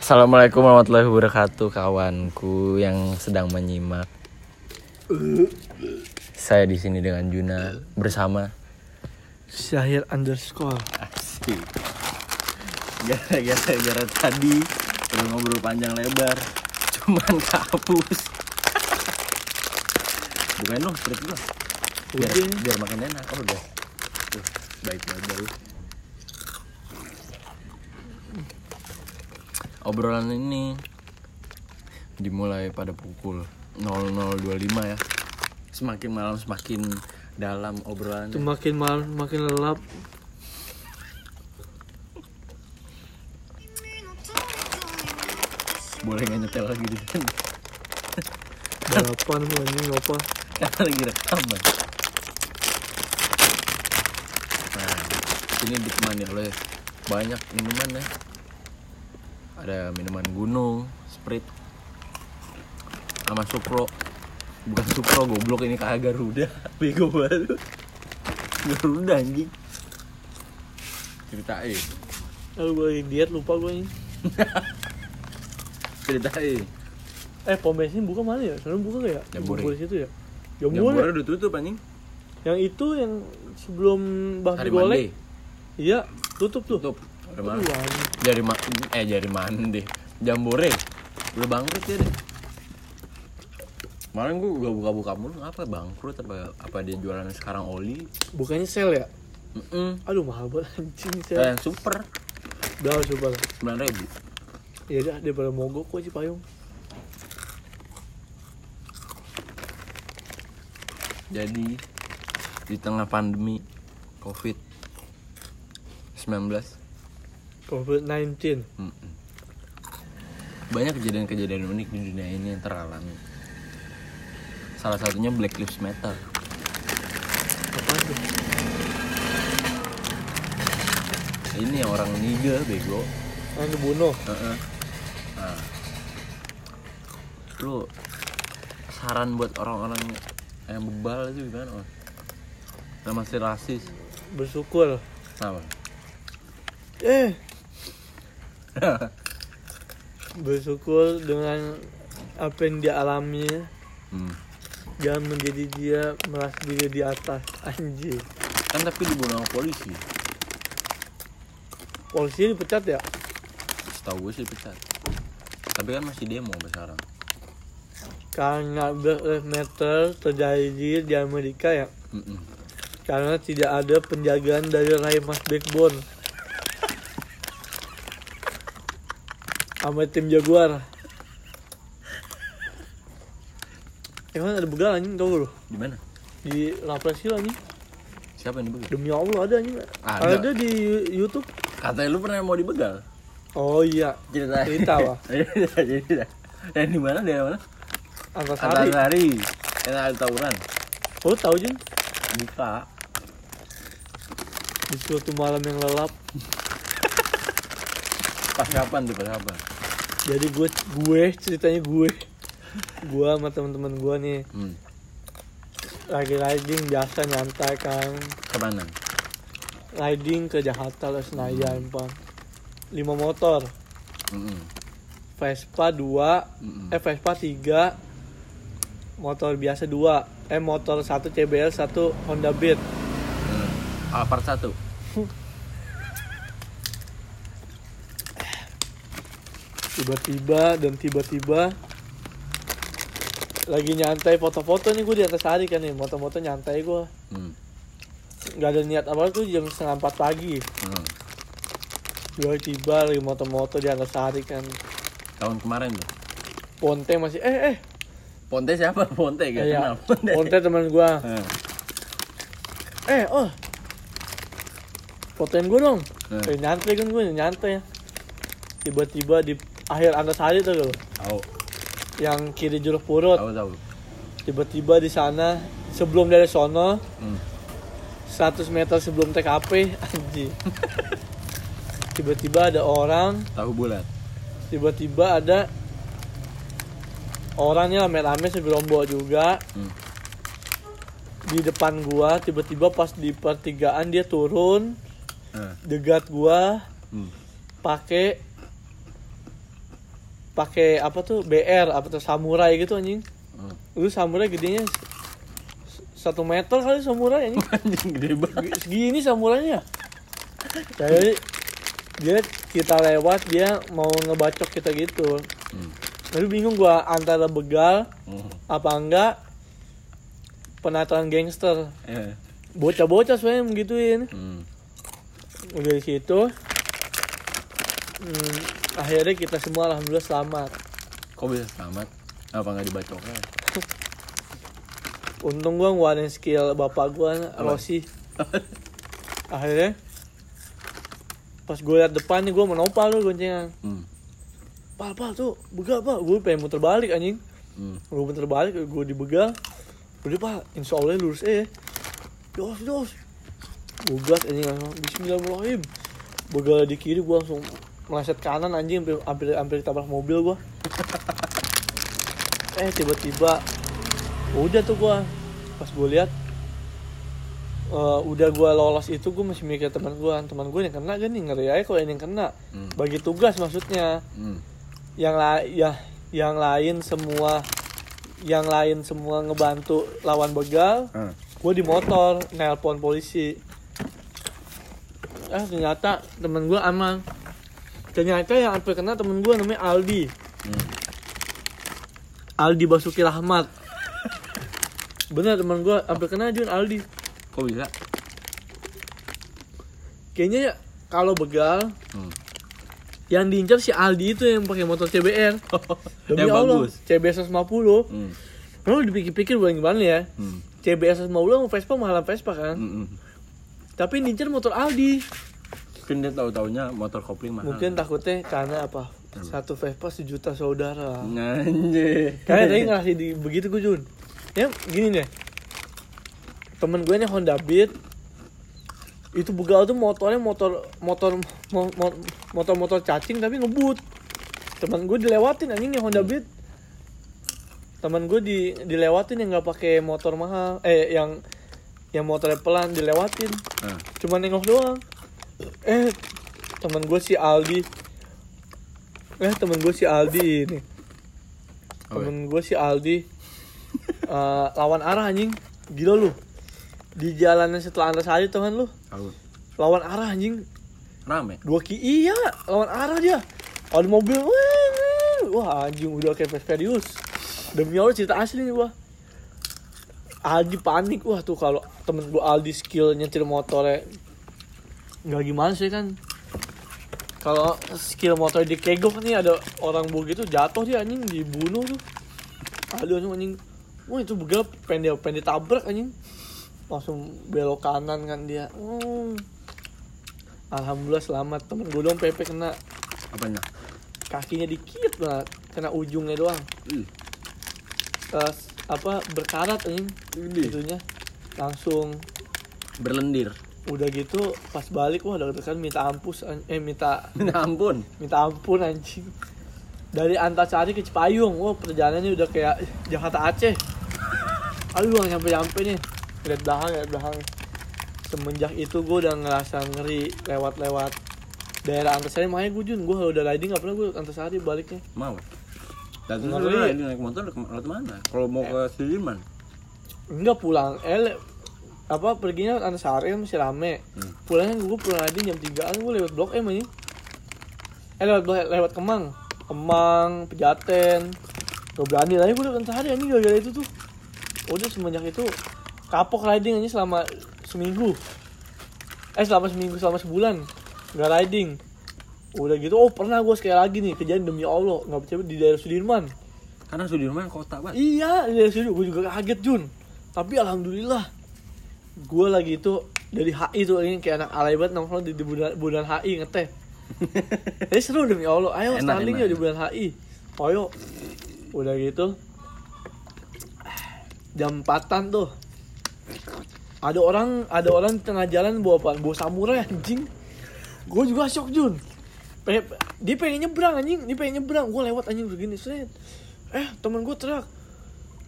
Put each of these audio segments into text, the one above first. Assalamualaikum warahmatullahi wabarakatuh, kawanku yang sedang menyimak. Saya di sini dengan Juna bersama Syahir underscore Asik. Gara-gara tadi udah ngobrol panjang lebar, cuman kehapus. Bukain dong, strip dulu. Biar makin enak. Oh udah. Tuh, baik-baik baru. Obrolan ini dimulai pada pukul 00.25 ya. Semakin malam semakin dalam obrolan. Semakin malam makin lelap. Boleh nggak nyetel lagi di sini? Balapan lu ini apa? Karena lagi rekaman. Nah, ini ditemani oleh banyak minuman ya. Ada minuman gunung, Sprite, sama Supro. Bukan Supro, goblok, ini kayak Garuda. Bego banget. Garuda anjing. Ceritain. Aduh, gue diet lupa gue ini. Ceritain. Pom bensin buka mana ya? Sebenarnya buka gak ya? Jambore situ ya? Jambore udah tutup anjing. Yang itu yang sebelum Bah digolek. Iya, tutup tuh. Tutup. Jari mandi. Jambore. Udah bangkrut ya deh. Kemarin gua buka-buka mulu, apa bangkrut apa dia jualannya sekarang oli? Bukannya sel ya? Aduh mahal banget anjing sel. Yang super. Udah super. 9.000. Iya dah, daripada mogok gua Cipayung. Jadi di tengah pandemi COVID-19 banyak kejadian-kejadian unik di dunia ini yang teralami. Salah satunya Black Lives Matter. Apa itu? Ini yang orang niga bego. Yang dibunuh. Nah. Lu saran buat orang-orang yang bebal itu gimana? Yang masih rasis. Bersyukur. Apa? Bersyukur dengan apa yang dia alami. Jangan menjadi dia merasa diri di atas anjir. Kan tapi dibunuh polisi. Polisi dipecat ya? Setahu gue sih dipecat. Tapi kan masih demo sekarang. Karena Black Lives Matter terjadi di Amerika ya. Karena tidak ada penjagaan dari Raimas Backbone sama tim Jaguar. Emang ada begal anjing tau lu? Di mana? Di Laprasil anjing. Siapa yang dibegal? Demi Allah ada anjing. Ada di YouTube. Katanya lu pernah mau dibegal? Oh iya. Cerita apa? Cerita. Dan di mana? Dari mana? Antasari. Enak ada tawuran. Oh tahu Jun? Buka. Di suatu malam yang lelap. Pas kapan? Jadi ceritanya gue sama teman-teman gue nih lagi riding biasa nyantai kan. Kemana? Riding ke Jakarta lah, Senayan Pak. 5 motor. Vespa 2, Vespa 3, motor biasa 2, motor 1 CBL, 1 Honda Beat. Alphard 1. Tiba-tiba lagi nyantai foto-foto nih gue di Antasari kan nih, moto-moto nyantai gue. Gak ada niat apa tuh, jam 3:30 pagi. Gue tiba lagi moto-moto di Antasari kan. Tahun kemarin tuh. Ponte masih Ponte siapa? Ponte gak kenal. Ponte teman gue. Fotoin gue dong. Nyantai kan gue nyantai. Tiba-tiba di akhir Antasari tuh loh. Tahu. Yang kiri Jeruk Purut. Tahu. Tiba-tiba di sana sebelum dari sono. 100 meter sebelum TKP anjir. Tiba-tiba ada orang tahu bulat. Tiba-tiba ada orangnya rame-rame segerombol juga. Di depan gua tiba-tiba pas di pertigaan dia turun. Dekat gua. Pakai pakai apa tuh BR apa tuh samurai gitu anjing. Lu samurai gedenya 1 meter kali samurai anjing. Anjing gede banget. Segini samurainya. Jadi dia kita lewat dia mau ngebacok kita gitu. Lalu bingung gue antara begal apa enggak penataan gangster. Bocah-bocah sebenarnya begituin. Udah di situ, akhirnya kita semua alhamdulillah selamat. Kok bisa selamat? Apa nggak dibacoknya? Untung gue ngeluarin skill bapak gue Rossi. Akhirnya pas gue liat depan nih gue menopal lu goncengan. Pal tuh begal Pak, gue pengen muter balik anjing. Gue muter balik, gue dibegal. Udah Pak, insya Allah lurus aja. Dos. Gue gas anjing langsung, bismillahirrahmanirrahim. Begal di kiri, gue langsung meleset kanan anjing, hampir ketabrak mobil gue. Tiba-tiba udah tuh gue, pas gue lihat udah gue lolos itu, gue masih mikir teman gue yang kena gak nih, ngeri aja kalau ini yang kena. Bagi tugas maksudnya. Yang lain semua ngebantu lawan begal. Gue di motor nelpon polisi. Ternyata temen gue aman. Ternyata yang hampir kena temen gue namanya Aldi. Aldi Basuki Rahmat. Bener, temen gue hampir kena juga Aldi. Kok bisa? Kayaknya kalau begal yang diincar si Aldi itu yang pakai motor CBR. Demi Allah, CBR 150. Lalu dipikir-pikir gimana ya? CBR 150 sama Vespa mahal Vespa kan? Tapi yang diincar motor Aldi. Mungkin dia tahu-taunya motor kopling mahal. Mungkin takutnya karena apa? Satu Vespa sejuta saudara. Anjir. Karena tadi ngasih begitu gue Jun. Ya gini deh. Temen gue ini Honda Beat. Itu begal tuh motornya motor cacing tapi ngebut. Temen gue dilewatin anjing yang Honda Beat. Temen gue dilewatin yang nggak pakai motor mahal, yang motornya pelan dilewatin. Cuma nengok doang. Temen gue si Aldi ini. Temen gue si Aldi lawan arah anjing. Gila lu. Di jalannya setelah Antasari Tuhan lu. Lawan arah anjing. Rame. Iya, lawan arah dia. Ada mobil. Wah, anjing udah kayak Fast Furious. Demi Allah cerita asli nih gua. Aldi panik. Wah, tuh kalau temen gua Aldi skill nyetir motornya enggak gimana sih kan. Kalau skill motornya dikegok nih ada orang begitu jatuh dia anjing dibunuh tuh. Aduh anjing. Wah, itu begal pengen ditabrak anjing. Langsung belok kanan kan dia. Alhamdulillah selamat. Temen gue doang PP kena. Apanya? Kakinya dikit banget. Kena ujungnya doang. Berkarat anjing. Itunya. Langsung berlendir. Udah gitu pas balik wah deg-degan minta ampun anjing. Dari Antasari ke Cipayung. Wah perjalanannya udah kayak Jakarta Aceh. Aduh nyampe-nyampe nih. Lihat belakang. Semenjak itu gue udah ngerasa ngeri lewat daerah Antasari. Makanya gue Jun, gue udah riding gak pernah gue Antasari baliknya. Mau? Tadi lu riding naik motor lewat mana? Kalau mau ke Sudirman? Enggak pulang. Perginya Antasari kan masih rame. Pulangnya gue pulang riding jam 3an gue lewat Blok M aja. Lewat Kemang. Kemang, Pejaten. Gak berani lagi gue lewat Antasari ini gara-gara itu tuh. Udah semenjak itu kapok riding aja selama sebulan nggak riding. Udah gitu pernah gue sekali lagi nih kejadian demi Allah nggak percaya di daerah Sudirman karena Sudirman kota banget. Iya di daerah Sudirman gue juga kaget Jun, tapi alhamdulillah gue lagi itu dari HI tuh ini kayak anak alay banget nongkrong di Bundaran HI ngeteh. Jadi seru demi Allah, ayo starling ya di Bundaran HI ayo. Udah gitu jam 4an tuh ada orang di tengah jalan bawa samurai anjing. Gue juga shock Jun. Dia pengen nyebrang anjing, gue lewat anjing begini set. Temen gue teriak,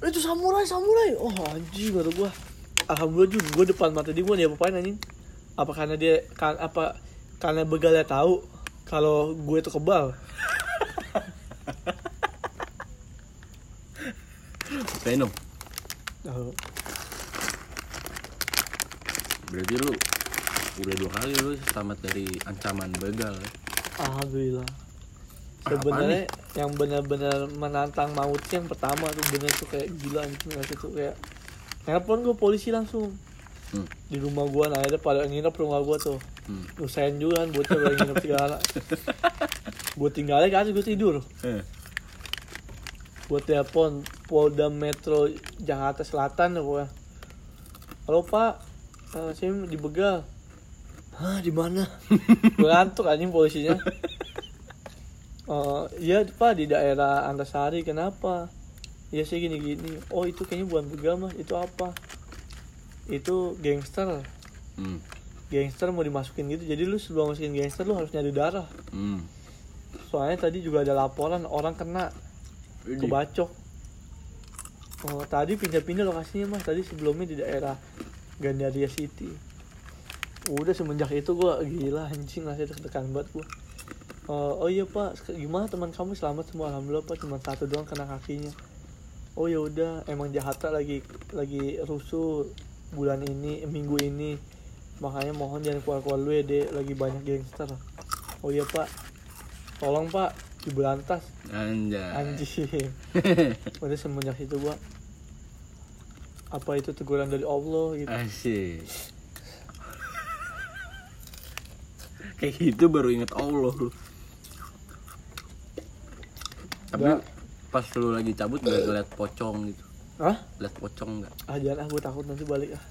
itu samurai. Oh anjing kata gue. Alhamdulillah Jun, gue depan mata dia gue dia apain anjing. Karena begalnya tahu kalau gue itu kebal. ngapain dong? Berarti lu udah 2 kali lu selamat dari ancaman begal ya? Alhamdulillah. Sebenarnya yang benar-benar menantang mautnya yang pertama tuh bener tuh kayak gila anjing gitu, kayak telepon gue polisi langsung. Di rumah gue, nah ada pada nginep rumah gue tuh. Usain juga kan bocah pada nginep segala. Gue tinggalnya kan gue tidur. Gue telepon Polda Metro Jakarta Selatan ya gue. Halo Pak, saya dibegal. Hah, di mana? Gue ngantuk anjing polisinya. Iya Pak, di daerah Antasari. Kenapa? Ya sih gini-gini. Oh itu kayaknya bukan begal mas, itu apa? Itu gangster. Gangster mau dimasukin gitu. Jadi lu sebelum masukin gangster lu harus nyari darah. Soalnya tadi juga ada laporan orang kena kebacok. Oh, tadi pindah-pindah lokasinya mas. Tadi sebelumnya di daerah Gandaria City. Udah semenjak itu gue gila anjing lah, saya deg-degan banget gue. Oh iya Pak, gimana teman kamu selamat semua? Alhamdulillah Pak, cuma 1 doang kena kakinya. Oh ya udah, emang Jakarta lagi rusuh bulan ini, minggu ini. Makanya mohon jangan keluar-keluar lu ya, Dek, lagi banyak gangster. Oh iya Pak. Tolong Pak, diberantas. Anjing. Udah semenjak itu gua, apa itu teguran dari Allah gitu. Asik. Kayak gitu baru inget Allah lu. Tapi pas lu lagi cabut gak liat pocong gitu? Hah? Liat pocong gak? Ah jangan ah, gue takut nanti balik ah.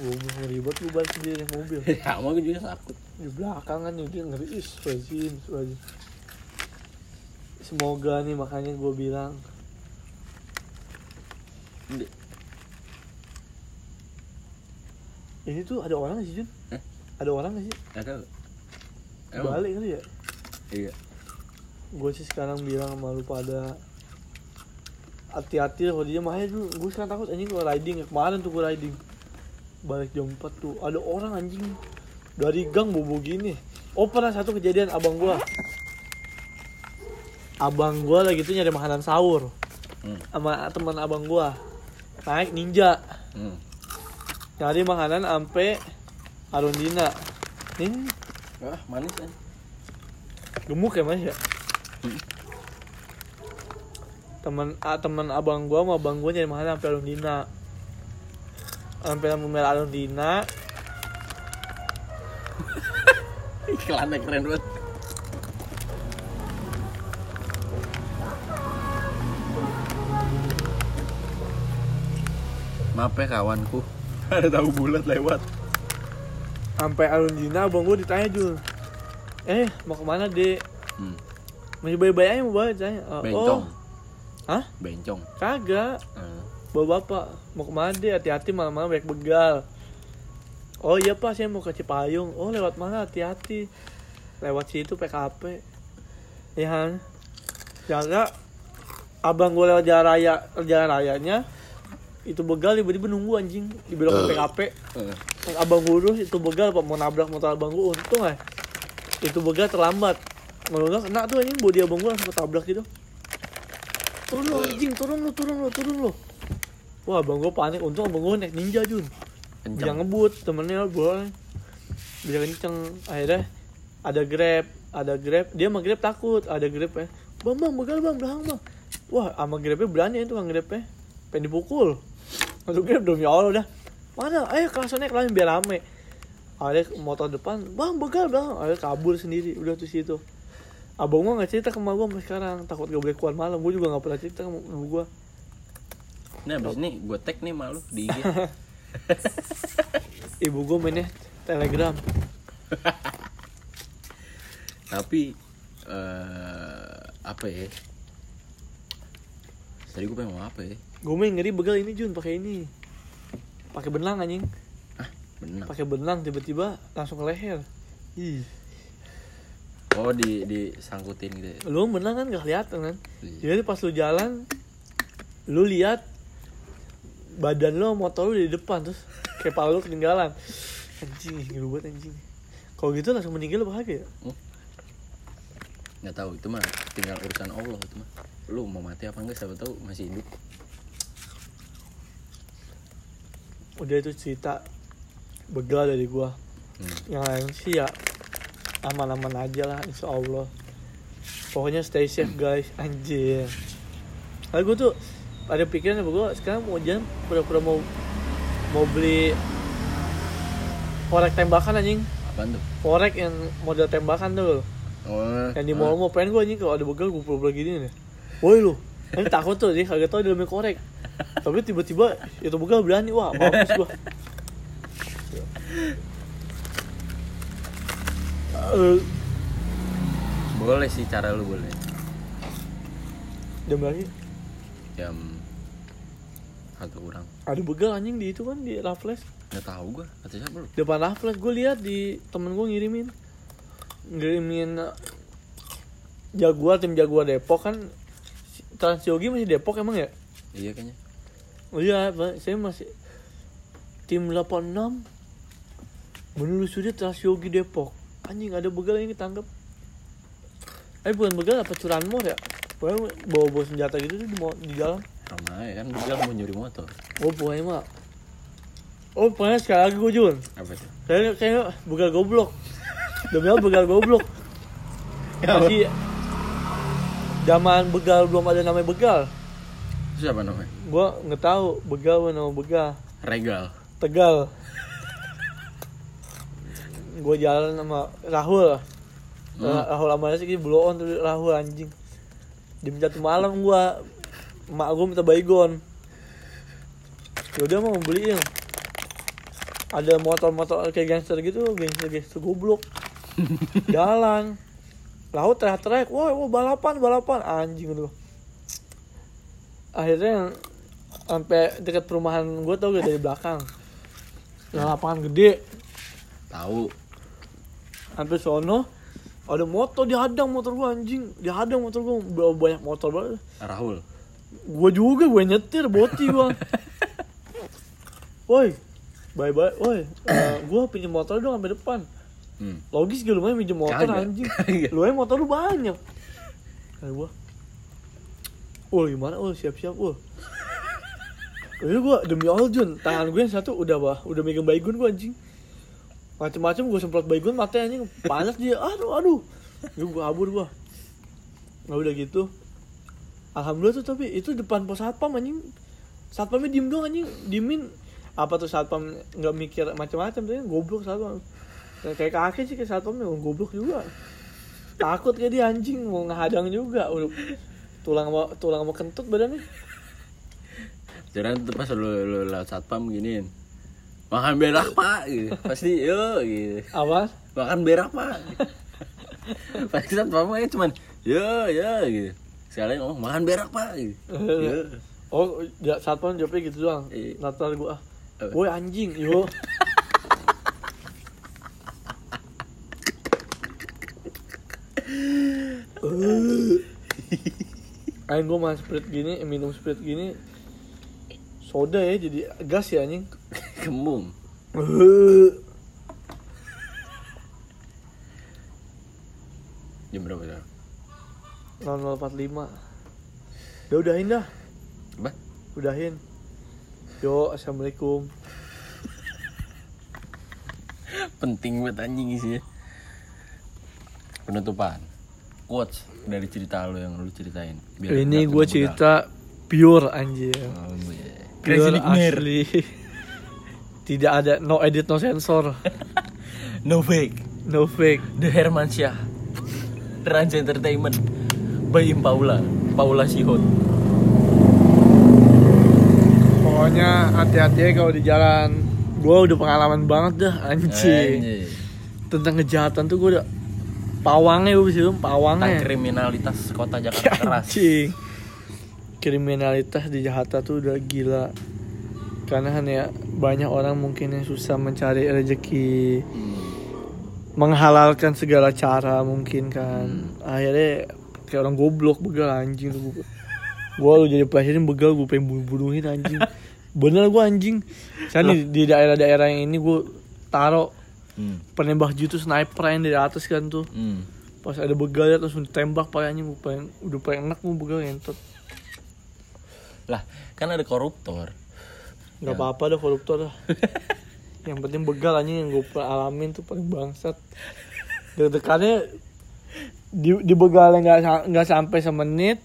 Gue ribet, gue balik sendiri naik mobil. Ya sama gue juga takut. Di belakang kan dia ngeri, rajin. Semoga nih makanya gue bilang. Ini tuh ada orang gak sih Jun? Hah? Ada orang gak sih? Ada. Balik kali ya? Iya. Gue sih sekarang bilang sama lu pada hati-hati kalau dia main dulu. Gue sekarang takut anjing kalau riding. Kemarin tuh gue riding balik jam 4 tuh ada orang anjing dari gang bobo gini. Oh pernah satu kejadian abang gue lagi tuh nyari makanan sahur sama teman abang gue naik Ninja nyari makanan ampe Arundina ini manis kan gemuk ya mas ya. Teman abang gua sama abang gua nyari makanan sampai Alundina. Sampai Lamumel Alundina. Iklannya keren banget. Maaf ya kawanku. Ada tahu bulat lewat. Sampai Alundina abang gua ditanya Jul. Mau kemana Dek? Masih bayi-bayi aja mau bawa saya. Bencong. Hah? Bencong. Kagak. Bawa bapak mau kemana deh, hati-hati malam-malam banyak begal. Oh iya Pak, saya mau ke Cipayung. Oh lewat mana? Hati-hati. Lewat situ PKP. Ya kan? Jaga abang gue lewat jalan rayanya itu begal tiba-tiba nunggu anjing di belakang PKP. Abang gue urus itu begal Pak, mau nabrak motor abang gue untung ah. Itu begal terlambat. Kalau enggak kena tuh anjing bodi abang gue langsung ketabrak gitu. Turun lu anjing. Wah abang gue panik, untung abang gue naik Ninja Jun. Bisa ngebut, temennya boleh. Bisa kenceng, akhirnya ada grab. Dia sama grab takut, ada grab ya. Bang, begal bang, belakang bang. Wah sama grabnya berani itu bang grabnya. Pengen dipukul. Lalu grab dong ya Allah dah. Mana, ayo langsung naik langsung biar rame. Akhirnya motor depan, bang begal bang. Akhirnya kabur sendiri, udah tuh situ. Abang gue gak cerita ke emak gue sampai sekarang. Takut gak boleh keluar malam. Gue juga gak pernah cerita ke emak gue. Nah abis ini gue tag nih emak lu di IG. Ibu gue mainnya Telegram. Tapi apa ya, tadi gue pengen ngomong apa ya. Gue main ngeri begal ini Jun, pakai ini. Pakai benang anjing. Hah? Benang? Pakai benang tiba-tiba langsung ke leher. Ih. Oh disangkutin gitu. Lu bener kan gak kelihatan kan? Jadi pas lu jalan, lu lihat badan lu motor lu di depan terus kayak kepala lu ketinggalan. Anjing, gila banget anjing. Kalau gitu langsung meninggal apa kagak ya? Enggak tahu itu mah tinggal urusan Allah itu mah. Lu mau mati apa enggak siapa tahu masih hidup. Udah itu cerita begal dari gue. Yang lain sih ya aman-aman aja lah, insya Allah. Pokoknya stay safe guys, anjir. Lalu gue tuh ada pikiran sama gue, sekarang mau jalan pura-pura mau beli korek tembakan anjing. Apaan tuh? Korek yang model tembakan tuh. Oh, yang di mall-mall pengen gue anjing, kalau ada begal gue pura-pura gini nih. Woi lu, ini takut tuh, dia kagak tau dalamnya korek. Tapi tiba-tiba itu begal berani, wah bagus gue. Boleh sih, cara lu boleh. Jam lagi? Jam satu kurang. Ada begal anjing di itu kan, di Raffles. Nggak tahu gue, kata siapa lu? Depan Raffles, gue lihat di temen gue ngirimin Jaguar, tim Jaguar Depok kan. Transyogi masih Depok emang ya? Iya kayaknya. Oh iya, saya masih tim 86 menelusuri Transyogi Depok. Anjing ada begal ini tangkap. Bukan begal apa curanmor ya? Pokoknya bawa senjata gitu tuh di dalam. Sama ya kan begal mau nyuri motor. Oh pokoknya mah. Oh pokoknya sekali lagi gue Jun. Apa itu? Kayaknya begal goblok. Demi Allah begal goblok. Masih zaman begal belum ada namanya begal. Siapa namanya? Gue nggak tahu begal apa nama begal. Regal. Tegal. Gue jalan sama Rahul. Rahul amalnya sih blow on tuh Rahul anjing. Jam 1 malam gua, emak gua minta baygon. Yaudah mau beliin. Ada motor-motor kayak gangster gitu, gangster goblok. Jalan. Rahul teriak-teriak, wah balapan anjing gitu. Akhirnya sampai dekat perumahan gua tau gak dari belakang. Lapangan gede. Tahu. Sampai sono ada motor dihadang motor gua anjing, banyak motor banget. Rahul. Gua nyetir boti gua. Woi. Bye-bye, woi. Gua pinjam motor dong sampai depan. Logis gak lumayan pinjam motor kaga. Anjing. Lumayan motor lu banyak. Kayak gua. Gimana? Siap-siap. Ini gua demi Allah Jun, tangan gua yang satu udah megang baygon gua anjing. Macem-macem gue semprot baygon matanya anjing, panas dia, aduh. Gue kabur gue. Nah udah gitu. Alhamdulillah tuh tapi itu depan pos satpam anjing. Satpamnya diem doang anjing, diemin. Apa tuh satpam gak mikir macam-macam tuh, goblok satpam. Kayak kakek sih kayak satpamnya, goblok juga. Takut kayak dia anjing, mau ngehadang juga. Udah, tulang sama kentut badannya. Jangan pas lu lewat satpam giniin. Makan berak pak, gitu. Pasti yo, gitu. Apa? Makan berak pak. Pasti satpamnya cuman yo, gitu. Sekalian ngomong makan berak pak, gitu. Yo. Oh, ya, satpam jawabnya gitu doang. Natal gua, woi anjing, yo. Ayo gua makan minum Sprite gini. Soda ya, jadi gas ya anjing. Kembung. Jam berapa sekarang? 00.45. Ya udahin dah. Apa? Udahin. Yo, assalamualaikum. Penting buat anjing isinya. Penutupan. Quotes dari cerita lu yang lu ceritain. Ini gue cerita pure anjing. Oh, yeah. Pure asli. Tidak ada, no edit, no sensor. No fake. The Hermansyah, Raja Entertainment, Baim Paula Sihot. Pokoknya hati-hati kalau di jalan. Gue udah pengalaman banget dah anjing. Tentang kejahatan tuh gue udah pawangnya gue bisa bilang pawangnya. Tentang kriminalitas kota Jakarta keras. Anjing. Kriminalitas di Jakarta tuh udah gila. Karena hanya banyak orang mungkin yang susah mencari rezeki, menghalalkan segala cara mungkin kan. Akhirnya kayak orang goblok begal anjing lu. Gua lu jadi pelajarin begal, gue pengen bunuhin anjing. Bener gua anjing. Saya di daerah-daerah yang ini gue taruh penembak jitu sniper yang dari atas kan tuh. Pas ada begal terus ditembak pakai anjing, udah pengen enak gue begal entot. Lah, kan ada koruptor. Gak apa-apa dah koruptor dah. Yang penting begal aja yang gue alamin tuh paling bangsat. Deg-degannya di begalnya nggak sampai semenit,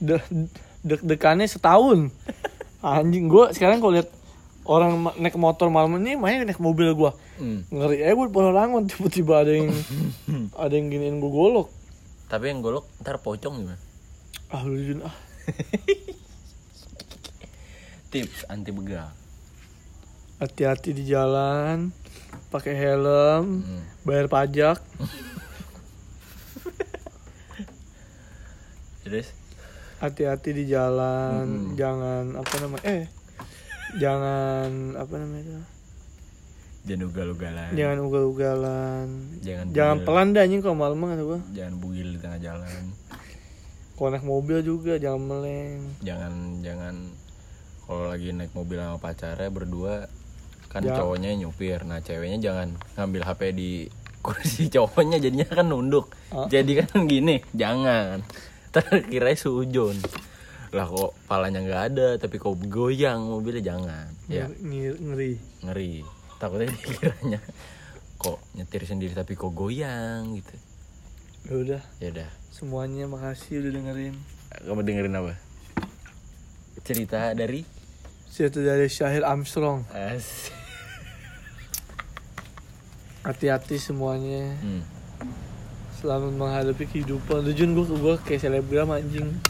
deg-degannya setahun. Anjing, gue sekarang kalau lihat orang naik motor malam ini main naik mobil gue, ngeri aja gue polangon tiba-tiba ada yang giniin gue golok. Tapi yang golok ntar pocong gimana? Ah lu jujur ah. Tips anti begal. Hati-hati di jalan, pakai helm, bayar pajak. Terus? Hati-hati di jalan, jangan ugal-ugalan. Jangan pelan dah anjing kalau malam kata gua. Jangan bugil di tengah jalan. Kalau naik mobil juga jangan meleng. Jangan kalau lagi naik mobil sama pacarnya berdua kan ya. Cowoknya nyupir, nah ceweknya jangan ngambil HP di kursi cowoknya jadinya kan nunduk. Jadi kan gini, jangan. Terkira sujon. Lah kok palanya enggak ada tapi kok goyang mobilnya jangan. Ya. Ngeri. Takutnya dikiranya kok nyetir sendiri tapi kok goyang gitu. Ya udah. Semuanya makasih udah dengerin. Kamu dengerin apa? Cerita dari Syahir Armstrong. Asik. Hati-hati semuanya. Selamat menghadapi kehidupan. Jujur gue kayak selebgram anjing.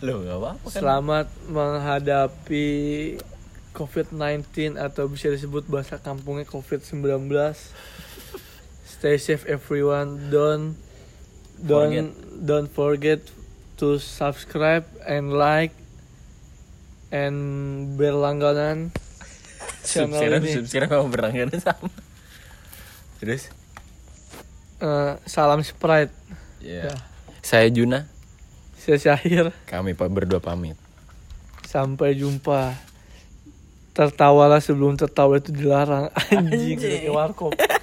Loh, gak apa-apa kan? Selamat menghadapi COVID-19 atau bisa disebut bahasa kampungnya COVID-19. Stay safe everyone. Don't forget to subscribe and like and berlangganan. Subscribe sama berlangganan sama. Terus salam Sprite. Yeah. Ya. Saya Juna. Saya Syahir. Kami berdua pamit. Sampai jumpa. Tertawalah sebelum tertawa itu dilarang. Anjing kayak warkop.